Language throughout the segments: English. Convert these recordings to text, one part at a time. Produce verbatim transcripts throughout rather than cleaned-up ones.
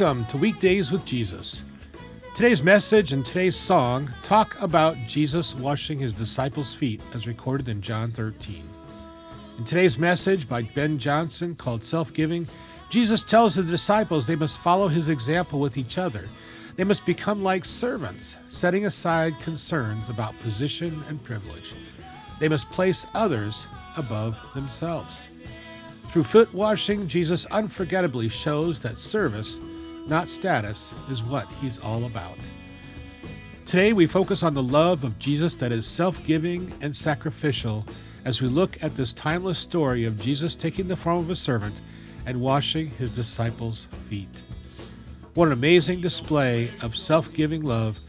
Welcome to Weekdays with Jesus. Today's message and today's song talk about Jesus washing his disciples' feet as recorded in John thirteen. In today's message by Ben Johnson called Self-Giving, Jesus tells the disciples they must follow his example with each other. They must become like servants, setting aside concerns about position and privilege. They must place others above themselves. Through foot washing, Jesus unforgettably shows that service, not status, is what he's all about. Today, we focus on the love of Jesus that is self-giving and sacrificial as we look at this timeless story of Jesus taking the form of a servant and washing his disciples' feet. What an amazing display of self-giving love,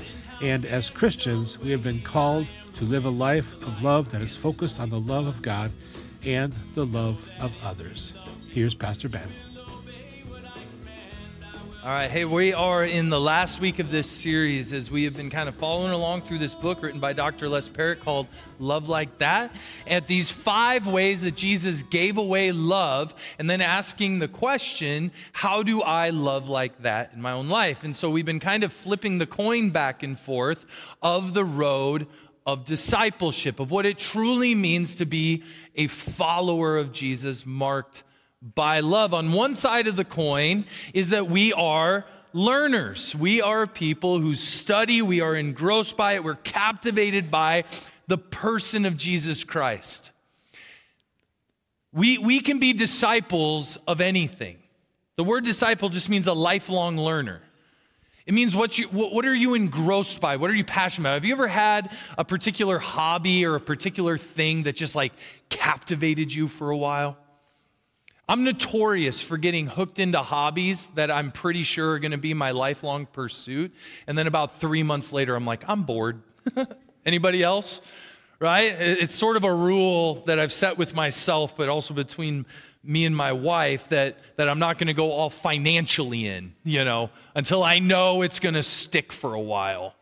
and as Christians, we have been called to live a life of love that is focused on the love of God and the love of others. Here's Pastor Ben. All right, hey, we are in the last week of this series as we have been kind of following along through this book written by Doctor Les Parrott called Love Like That, at these five ways that Jesus gave away love, and then asking the question, how do I love like that in my own life? And so we've been kind of flipping the coin back and forth of the road of discipleship, of what it truly means to be a follower of Jesus marked by love. On one side of the coin is that we are learners. We are people who study, we are engrossed by it, we're captivated by the person of Jesus Christ. We, we can be disciples of anything. The word disciple just means a lifelong learner. It means what you, what are you engrossed by? What are you passionate about? Have you ever had a particular hobby or a particular thing that just like captivated you for a while? I'm notorious for getting hooked into hobbies that I'm pretty sure are going to be my lifelong pursuit. And then about three months later, I'm like, I'm bored. Anybody else? Right? It's sort of a rule that I've set with myself, but also between me and my wife, that, that I'm not going to go all financially in, you know, until I know it's going to stick for a while.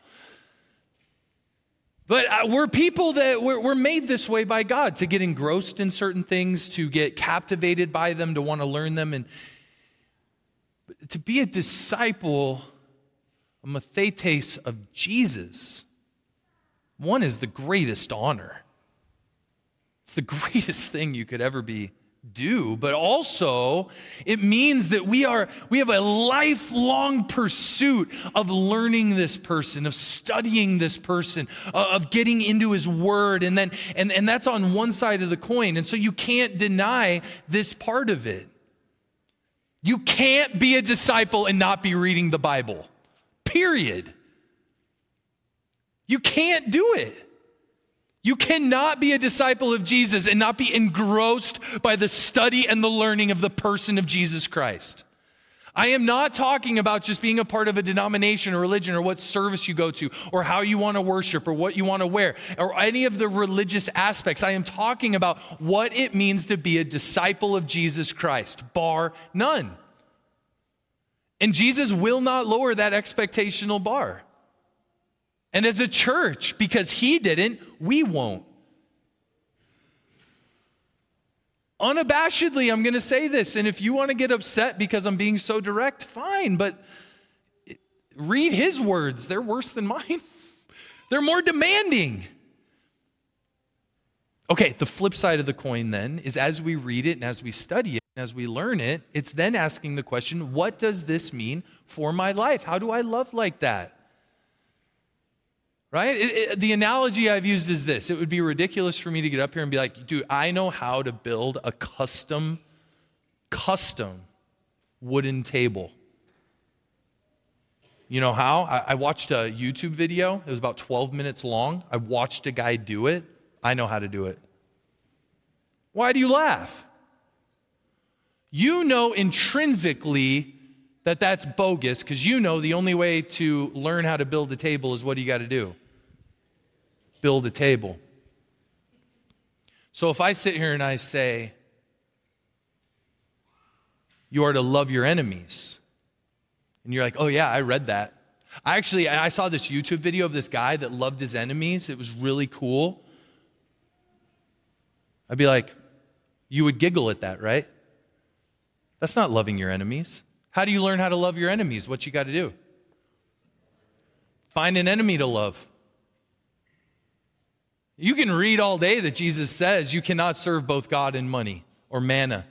But we're people that we're, we're made this way by God, to get engrossed in certain things, to get captivated by them, to want to learn them. And to be a disciple, a mathetes of Jesus, one is the greatest honor. It's the greatest thing you could ever be do, but also it means that we are we have a lifelong pursuit of learning this person, of studying this person, uh, of getting into his word, and then and, and that's on one side of the coin. And so you can't deny this part of it. You can't be a disciple and not be reading the Bible. Period. You can't do it. You cannot be a disciple of Jesus and not be engrossed by the study and the learning of the person of Jesus Christ. I am not talking about just being a part of a denomination or religion or what service you go to or how you want to worship or what you want to wear or any of the religious aspects. I am talking about what it means to be a disciple of Jesus Christ, bar none. And Jesus will not lower that expectational bar. And as a church, because he didn't, we won't. Unabashedly, I'm going to say this, and if you want to get upset because I'm being so direct, fine, but read his words. They're worse than mine. They're more demanding. Okay, the flip side of the coin then is as we read it and as we study it and as we learn it, it's then asking the question, what does this mean for my life? How do I love like that? Right? It, it, the analogy I've used is this. It would be ridiculous for me to get up here and be like, dude, I know how to build a custom, custom wooden table. You know how? I, I watched a YouTube video. It was about twelve minutes long. I watched a guy do it. I know how to do it. Why do you laugh? You know intrinsically that that's bogus, because you know the only way to learn how to build a table is what do you got to do? Build a table. So if I sit here and I say, you are to love your enemies, and you're like, oh yeah, I read that. I actually, I saw this YouTube video of this guy that loved his enemies. It was really cool. I'd be like, you would giggle at that, right? That's not loving your enemies. How do you learn how to love your enemies? What you got to do? Find an enemy to love. You can read all day that Jesus says you cannot serve both God and money or manna.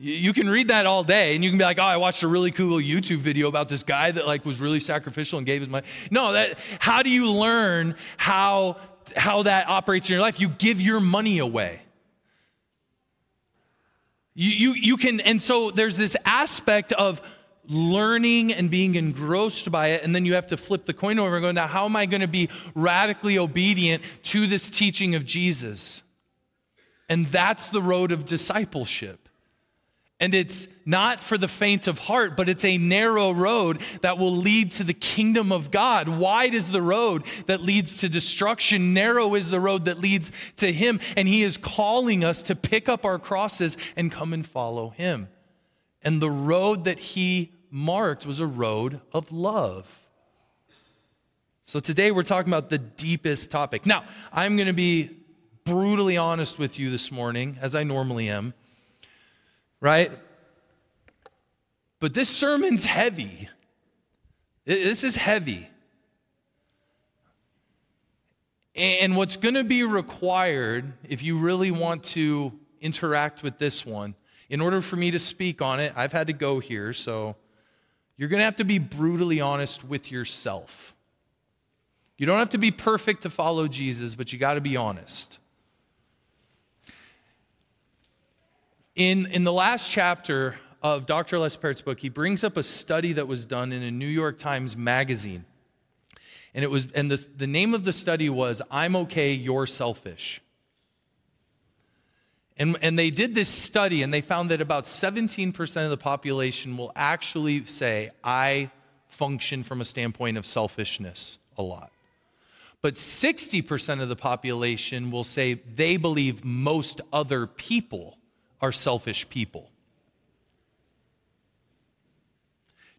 You can read that all day, and you can be like, oh, I watched a really cool YouTube video about this guy that like was really sacrificial and gave his money. No, that, how do you learn how, how that operates in your life? You give your money away. You, you, you can, and so there's this aspect of learning and being engrossed by it, and then you have to flip the coin over and go, now how am I going to be radically obedient to this teaching of Jesus? And that's the road of discipleship. And it's not for the faint of heart, but it's a narrow road that will lead to the kingdom of God. Wide is the road that leads to destruction. Narrow is the road that leads to him. And he is calling us to pick up our crosses and come and follow him. And the road that he marked was a road of love. So today we're talking about the deepest topic. Now, I'm going to be brutally honest with you this morning, as I normally am. Right? But this sermon's heavy. This is heavy. And what's going to be required, if you really want to interact with this one, in order for me to speak on it, I've had to go here, so you're going to have to be brutally honest with yourself. You don't have to be perfect to follow Jesus, but you got to be honest. In, in the last chapter of Doctor Les Parrott's book, he brings up a study that was done in a New York Times magazine. And it was, and this, the name of the study was, I'm okay, you're selfish. And, and they did this study, and they found that about seventeen percent of the population will actually say, I function from a standpoint of selfishness a lot. But sixty percent of the population will say they believe most other people are selfish people.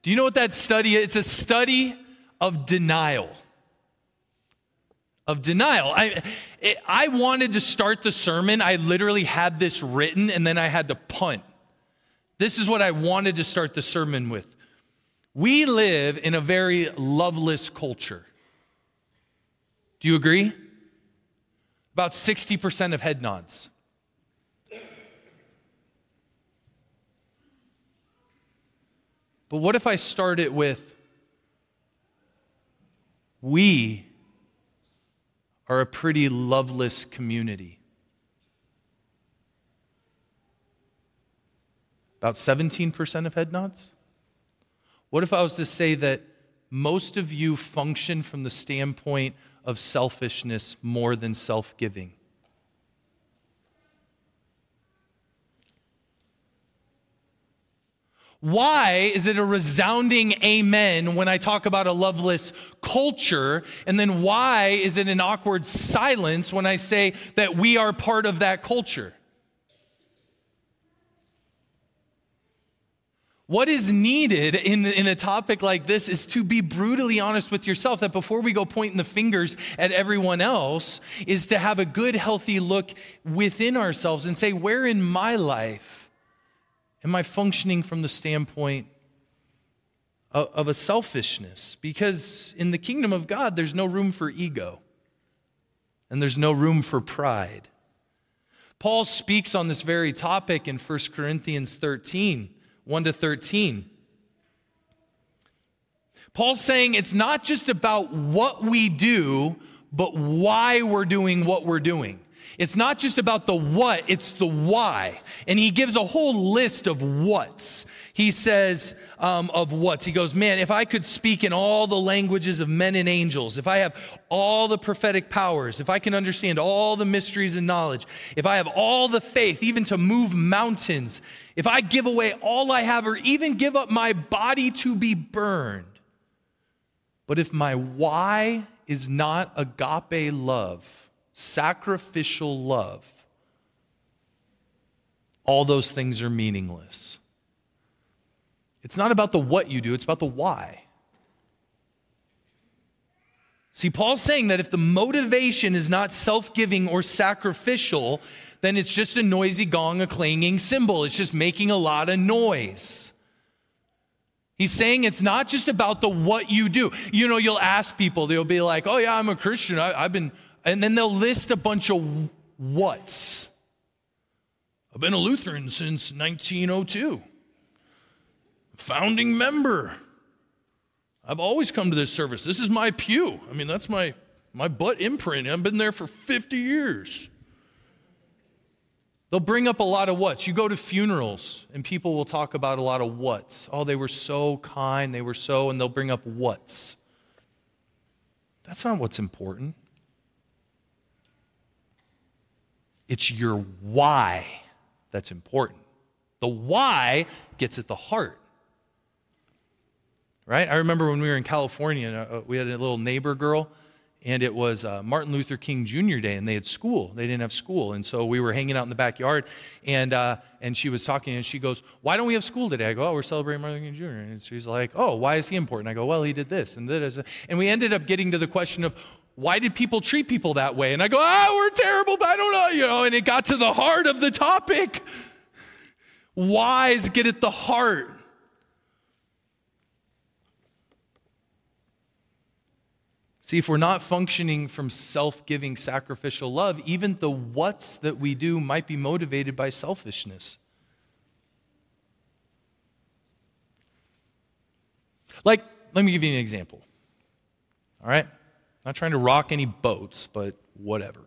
Do you know what that study is? It's a study of denial. Of denial. I, it, I wanted to start the sermon. I literally had this written, and then I had to punt. This is what I wanted to start the sermon with. We live in a very loveless culture. Do you agree? About sixty percent of head nods. But what if I start it with, we are a pretty loveless community. About seventeen percent of head nods. What if I was to say that most of you function from the standpoint of selfishness more than self-giving? Why is it a resounding amen when I talk about a loveless culture? And then why is it an awkward silence when I say that we are part of that culture? What is needed in, in a topic like this is to be brutally honest with yourself, that before we go pointing the fingers at everyone else, is to have a good, healthy look within ourselves and say, where in my life am I functioning from the standpoint of, of a selfishness? Because in the kingdom of God, there's no room for ego. And there's no room for pride. Paul speaks on this very topic in First Corinthians thirteen, one to thirteen. Paul's saying it's not just about what we do, but why we're doing what we're doing. It's not just about the what, it's the why. And he gives a whole list of whats. He says um, of whats. He goes, man, if I could speak in all the languages of men and angels, if I have all the prophetic powers, if I can understand all the mysteries and knowledge, if I have all the faith, even to move mountains, if I give away all I have or even give up my body to be burned, but if my why is not agape love, sacrificial love, all those things are meaningless. It's not about the what you do, it's about the why. See, Paul's saying that if the motivation is not self-giving or sacrificial, then it's just a noisy gong, a clanging cymbal. It's just making a lot of noise. He's saying it's not just about the what you do. You know, you'll ask people, they'll be like, oh yeah, I'm a Christian, I, I've been, and then they'll list a bunch of what's. I've been a Lutheran since nineteen oh two. Founding member. I've always come to this service. This is my pew. I mean, that's my, my butt imprint. I've been there for fifty years. They'll bring up a lot of what's. You go to funerals, and people will talk about a lot of what's. Oh, they were so kind, they were so, and they'll bring up what's. That's not what's important. It's your why that's important. The why gets at the heart. Right? I remember when we were in California, we had a little neighbor girl, and it was uh, Martin Luther King Junior Day, and they had school. They didn't have school, and so we were hanging out in the backyard, and uh, and she was talking, and she goes, why don't we have school today? I go, oh, we're celebrating Martin Luther King Junior And she's like, oh, why is he important? I go, well, he did this and this. And we ended up getting to the question of, why did people treat people that way? And I go, ah, we're terrible, but I don't know, you know, and it got to the heart of the topic. Whys get at the heart. See, if we're not functioning from self-giving, sacrificial love, even the what's that we do might be motivated by selfishness. Like, let me give you an example. All right? Not trying to rock any boats, but whatever.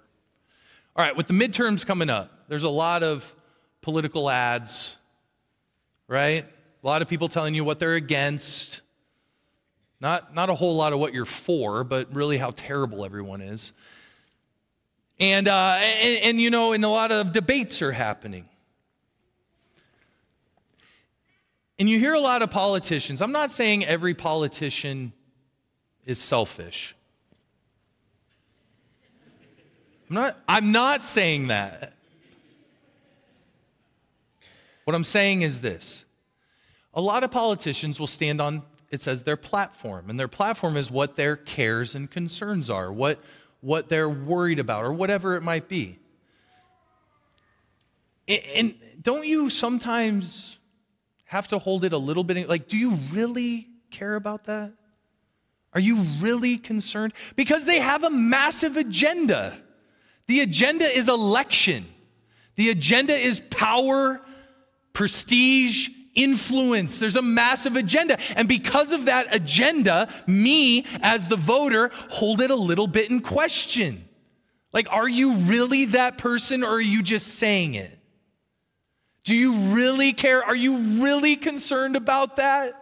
All right, with the midterms coming up, there's a lot of political ads, right? A lot of people telling you what they're against. Not, not a whole lot of what you're for, but really how terrible everyone is. And, uh, and, and you know, and a lot of debates are happening. And you hear a lot of politicians. I'm not saying every politician is selfish. I'm not, I'm not saying that. What I'm saying is this. A lot of politicians will stand on, it says, their platform, and their platform is what their cares and concerns are, what, what they're worried about, or whatever it might be. And, and don't you sometimes have to hold it a little bit, like, do you really care about that? Are you really concerned? Because they have a massive agenda. The agenda is election. The agenda is power, prestige, influence. There's a massive agenda. And because of that agenda, me as the voter hold it a little bit in question. Like, are you really that person, or are you just saying it? Do you really care? Are you really concerned about that?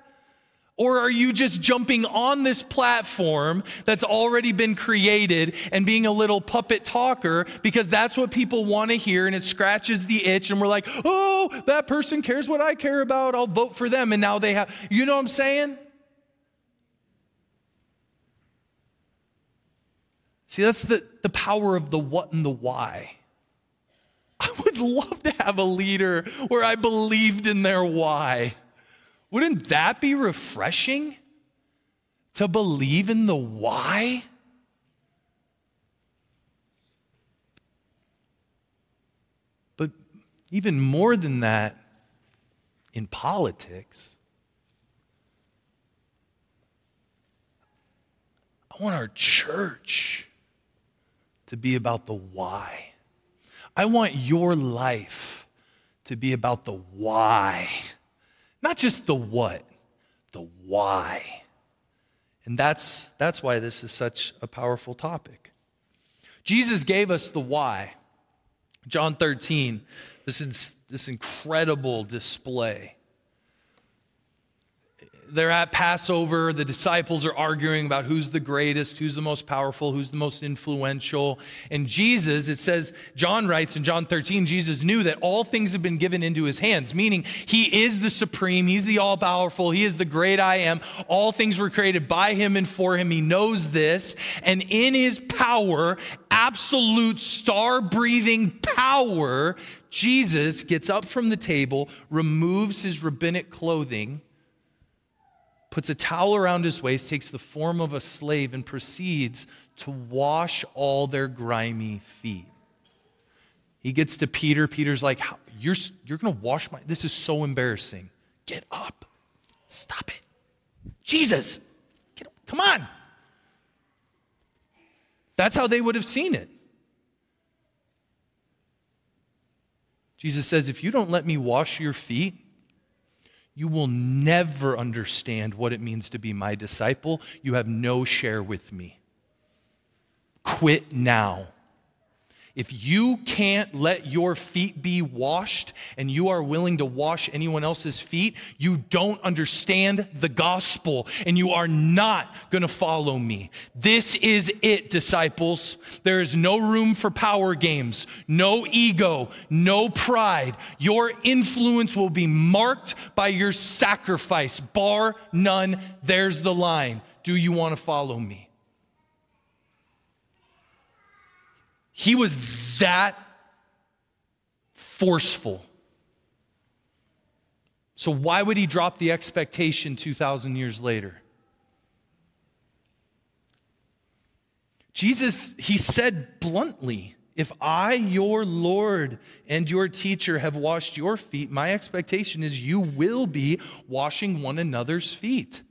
Or are you just jumping on this platform that's already been created and being a little puppet talker because that's what people want to hear, and it scratches the itch, and we're like, oh, that person cares what I care about, I'll vote for them, and now they have, you know what I'm saying? See, that's the, the power of the what and the why. I would love to have a leader where I believed in their why. Wouldn't that be refreshing? To believe in the why? But even more than that, in politics, I want our church to be about the why. I want your life to be about the why. Not just the what, the why. And that's that's why this is such a powerful topic. Jesus gave us the why. John thirteen, this is this incredible display. They're at Passover, the disciples are arguing about who's the greatest, who's the most powerful, who's the most influential. And Jesus, it says, John writes in John thirteen, Jesus knew that all things have been given into his hands, meaning he is the supreme, he's the all-powerful, he is the great I am. All things were created by him and for him. He knows this. And in his power, absolute star-breathing power, Jesus gets up from the table, removes his rabbinic clothing, puts a towel around his waist, takes the form of a slave, and proceeds to wash all their grimy feet. He gets to Peter. Peter's like, How, you're, you're going to wash my... This is so embarrassing. Get up. Stop it. Jesus, get, come on. That's how they would have seen it. Jesus says, if you don't let me wash your feet, you will never understand what it means to be my disciple. You have no share with me. Quit now. If you can't let your feet be washed and you are willing to wash anyone else's feet, you don't understand the gospel and you are not going to follow me. This is it, disciples. There is no room for power games, no ego, no pride. Your influence will be marked by your sacrifice, bar none. There's the line. Do you want to follow me? He was that forceful. So why would he drop the expectation two thousand years later? Jesus, he said bluntly, if I, your Lord and your teacher, have washed your feet, my expectation is you will be washing one another's feet.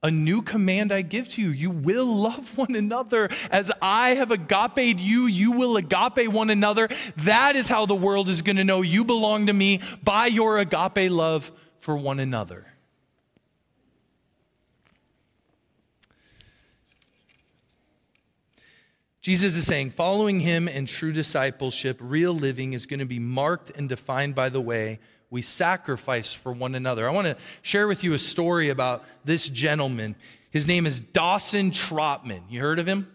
A new command I give to you, you will love one another. As I have agaped you, you will agape one another. That is how the world is going to know you belong to me, by your agape love for one another. Jesus is saying following him and true discipleship, real living, is going to be marked and defined by the way we sacrifice for one another. I want to share with you a story about this gentleman. His name is Dawson Trotman. You heard of him?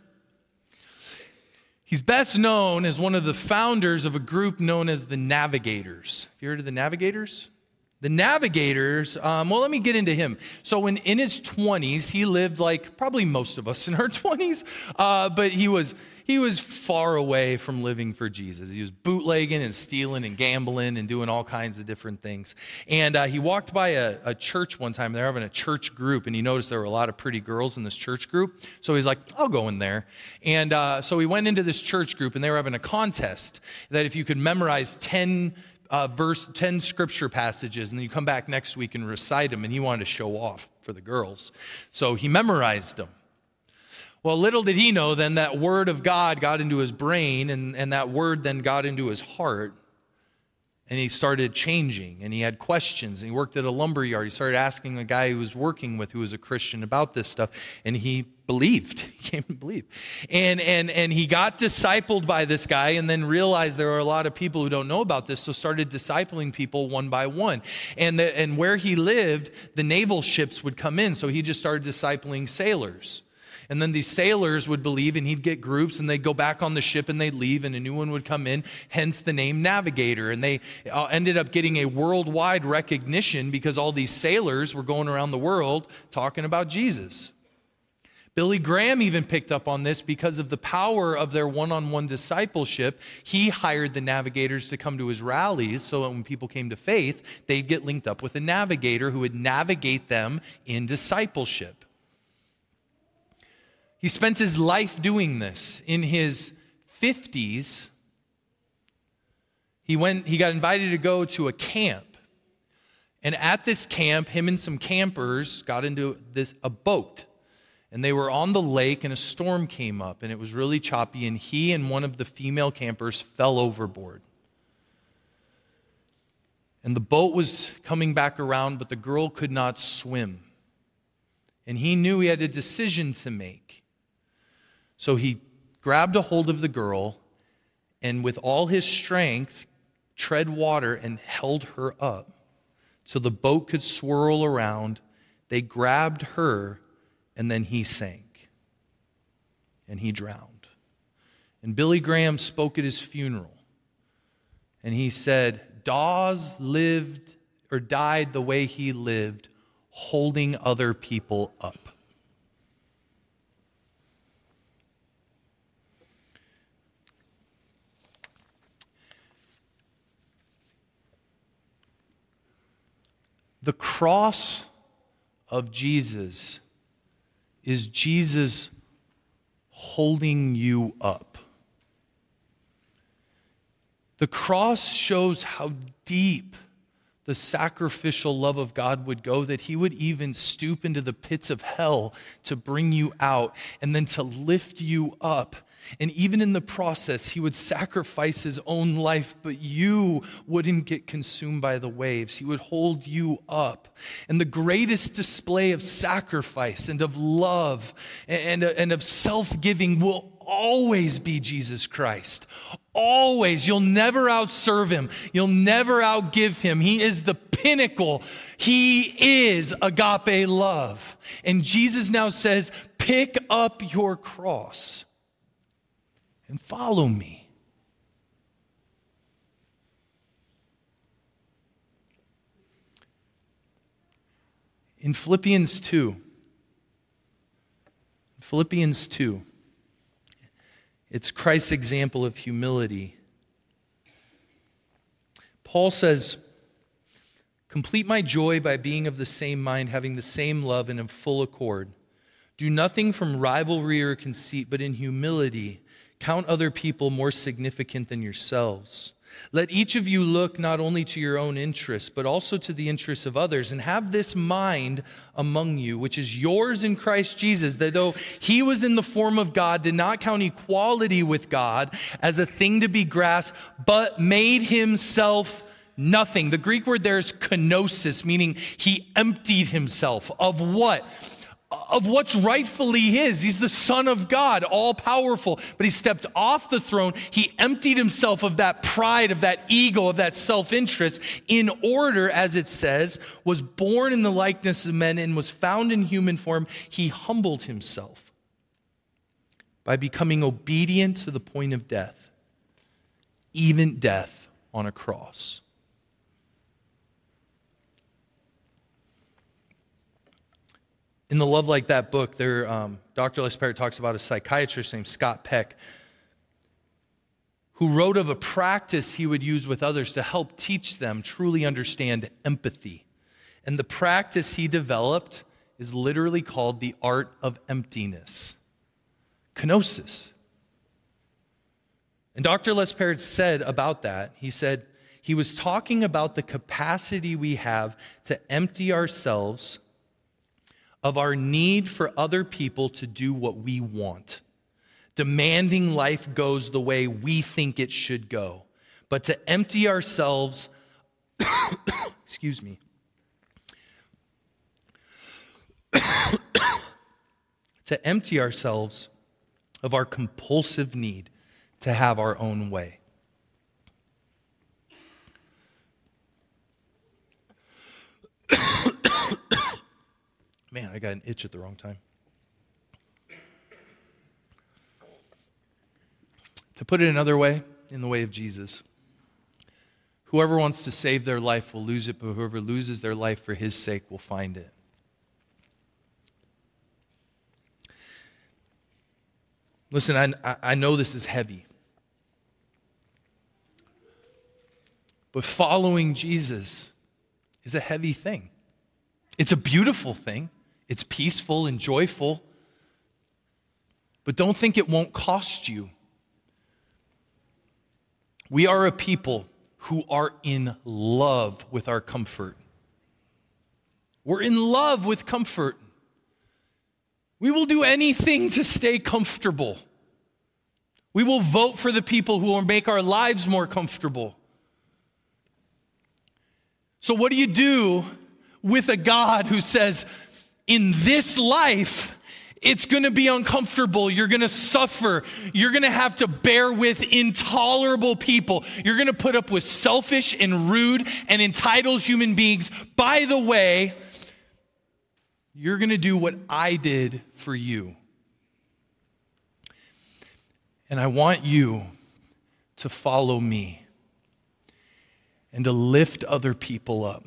He's best known as one of the founders of a group known as the Navigators. Have you heard of the Navigators? The Navigators, um, well, let me get into him. So when in his twenties, he lived like probably most of us in our twenties, uh, but he was he was far away from living for Jesus. He was bootlegging and stealing and gambling and doing all kinds of different things. And uh, he walked by a, a church one time. They're having a church group, and he noticed there were a lot of pretty girls in this church group. So he's like, I'll go in there. And uh, so he went into this church group, and they were having a contest that if you could memorize ten Uh, verse ten scripture passages, and then you come back next week and recite them, and he wanted to show off for the girls. So he memorized them. Well, little did he know then that word of God got into his brain, and, and that word then got into his heart, and he started changing, and he had questions, and he worked at a lumber yard. He started asking the guy he was working with, who was a Christian, about this stuff, and he believed. He came to believe. And, and, and he got discipled by this guy and then realized there are a lot of people who don't know about this, so started discipling people one by one. And, the, and where he lived, the naval ships would come in, so he just started discipling sailors. And then these sailors would believe, and he'd get groups, and they'd go back on the ship, and they'd leave, and a new one would come in, hence the name Navigator. And they uh, ended up getting a worldwide recognition because all these sailors were going around the world talking about Jesus. Billy Graham even picked up on this because of the power of their one-on-one discipleship. He hired the Navigators to come to his rallies so that when people came to faith, they'd get linked up with a Navigator who would navigate them in discipleship. He spent his life doing this. In his fifties, he went. He got invited to go to a camp. And at this camp, him and some campers got into this a boat. And they were on the lake, and a storm came up, and it was really choppy, and he and one of the female campers fell overboard. And the boat was coming back around, but the girl could not swim. And he knew he had a decision to make. So he grabbed a hold of the girl, and with all his strength, tread water and held her up so the boat could swirl around. They grabbed her, and then he sank, and he drowned. And Billy Graham spoke at his funeral, and he said, Dawes lived or died the way he lived, holding other people up. The cross of Jesus is Jesus holding you up. The cross shows how deep the sacrificial love of God would go, that he would even stoop into the pits of hell to bring you out and then to lift you up. And even in the process, he would sacrifice his own life, but you wouldn't get consumed by the waves. He would hold you up. And the greatest display of sacrifice and of love and, and of self-giving will always be Jesus Christ. Always. You'll never outserve him. You'll never outgive him. He is the pinnacle. He is agape love. And Jesus now says, pick up your cross and follow me. In Philippians two, Philippians two, it's Christ's example of humility. Paul says, complete my joy by being of the same mind, having the same love, and in full accord. Do nothing from rivalry or conceit, but in humility count other people more significant than yourselves. Let each of you look not only to your own interests, but also to the interests of others, and have this mind among you, which is yours in Christ Jesus, that though he was in the form of God, did not count equality with God as a thing to be grasped, but made himself nothing. The Greek word there is kenosis, meaning he emptied himself of what? Of what's rightfully his. He's the Son of God, all-powerful. But he stepped off the throne. He emptied himself of that pride, of that ego, of that self-interest, in order, as it says, was born in the likeness of men and was found in human form. He humbled himself by becoming obedient to the point of death, even death on a cross. In the Love Like That book, there, um, Doctor Les Parrott talks about a psychiatrist named Scott Peck who wrote of a practice he would use with others to help teach them truly understand empathy. And the practice he developed is literally called the art of emptiness, kenosis. And Doctor Les Parrott said about that, he said, he was talking about the capacity we have to empty ourselves of our need for other people to do what we want. Demanding life goes the way we think it should go. But to empty ourselves, excuse me, to empty ourselves of our compulsive need to have our own way. Man, I got an itch at the wrong time. To put it another way, in the way of Jesus, whoever wants to save their life will lose it, but whoever loses their life for his sake will find it. Listen, I, I know this is heavy, but following Jesus is a heavy thing. It's a beautiful thing. It's peaceful and joyful. But don't think it won't cost you. We are a people who are in love with our comfort. We're in love with comfort. We will do anything to stay comfortable. We will vote for the people who will make our lives more comfortable. So what do you do with a God who says, in this life, it's going to be uncomfortable. You're going to suffer. You're going to have to bear with intolerable people. You're going to put up with selfish and rude and entitled human beings. By the way, you're going to do what I did for you. And I want you to follow me and to lift other people up.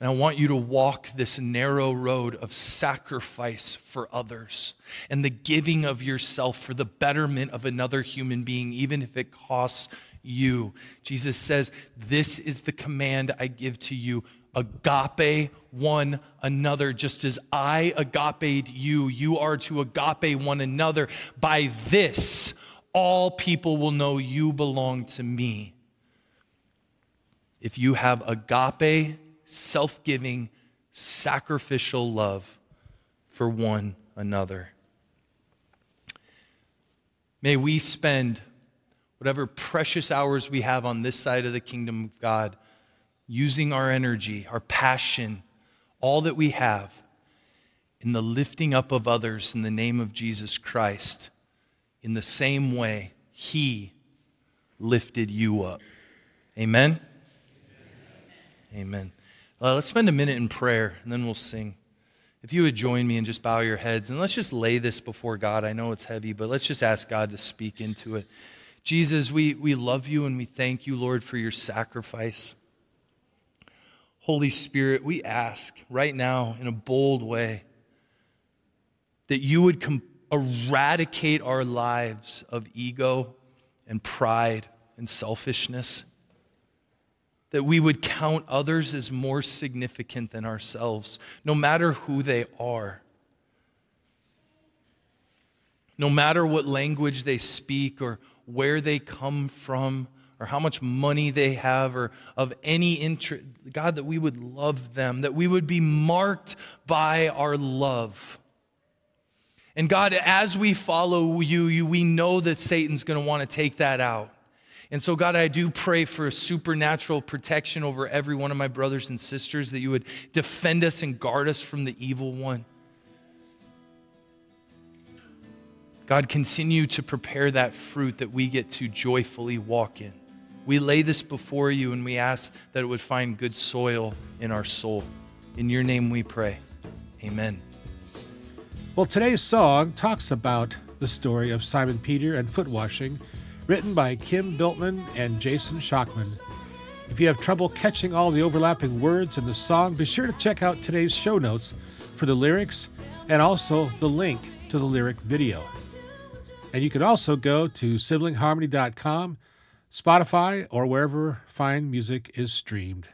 And I want you to walk this narrow road of sacrifice for others and the giving of yourself for the betterment of another human being, even if it costs you. Jesus says, this is the command I give to you. Agape one another, just as I agaped you, you are to agape one another. By this, all people will know you belong to me. if you have agape, self-giving, sacrificial love for one another. May we spend whatever precious hours we have on this side of the kingdom of God, using our energy, our passion, all that we have, in the lifting up of others in the name of Jesus Christ, in the same way He lifted you up. Amen? Amen. Amen. Uh, let's spend a minute in prayer, and then we'll sing. If you would join me and just bow your heads, and let's just lay this before God. I know it's heavy, but let's just ask God to speak into it. Jesus, we, we love you, and we thank you, Lord, for your sacrifice. Holy Spirit, we ask right now in a bold way that you would com- eradicate our lives of ego and pride and selfishness, that we would count others as more significant than ourselves, no matter who they are, no matter what language they speak or where they come from or how much money they have or of any interest. God, that we would love them, that we would be marked by our love. And God, as we follow you, you we know that Satan's going to want to take that out. And so, God, I do pray for a supernatural protection over every one of my brothers and sisters, that you would defend us and guard us from the evil one. God, continue to prepare that fruit that we get to joyfully walk in. We lay this before you, and we ask that it would find good soil in our soul. In your name we pray. Amen. Well, today's song talks about the story of Simon Peter and foot washing, written by Kim Bueltmann and Jason Schockmann. If you have trouble catching all the overlapping words in the song, be sure to check out today's show notes for the lyrics and also the link to the lyric video. And you can also go to sibling harmony dot com, Spotify, or wherever fine music is streamed.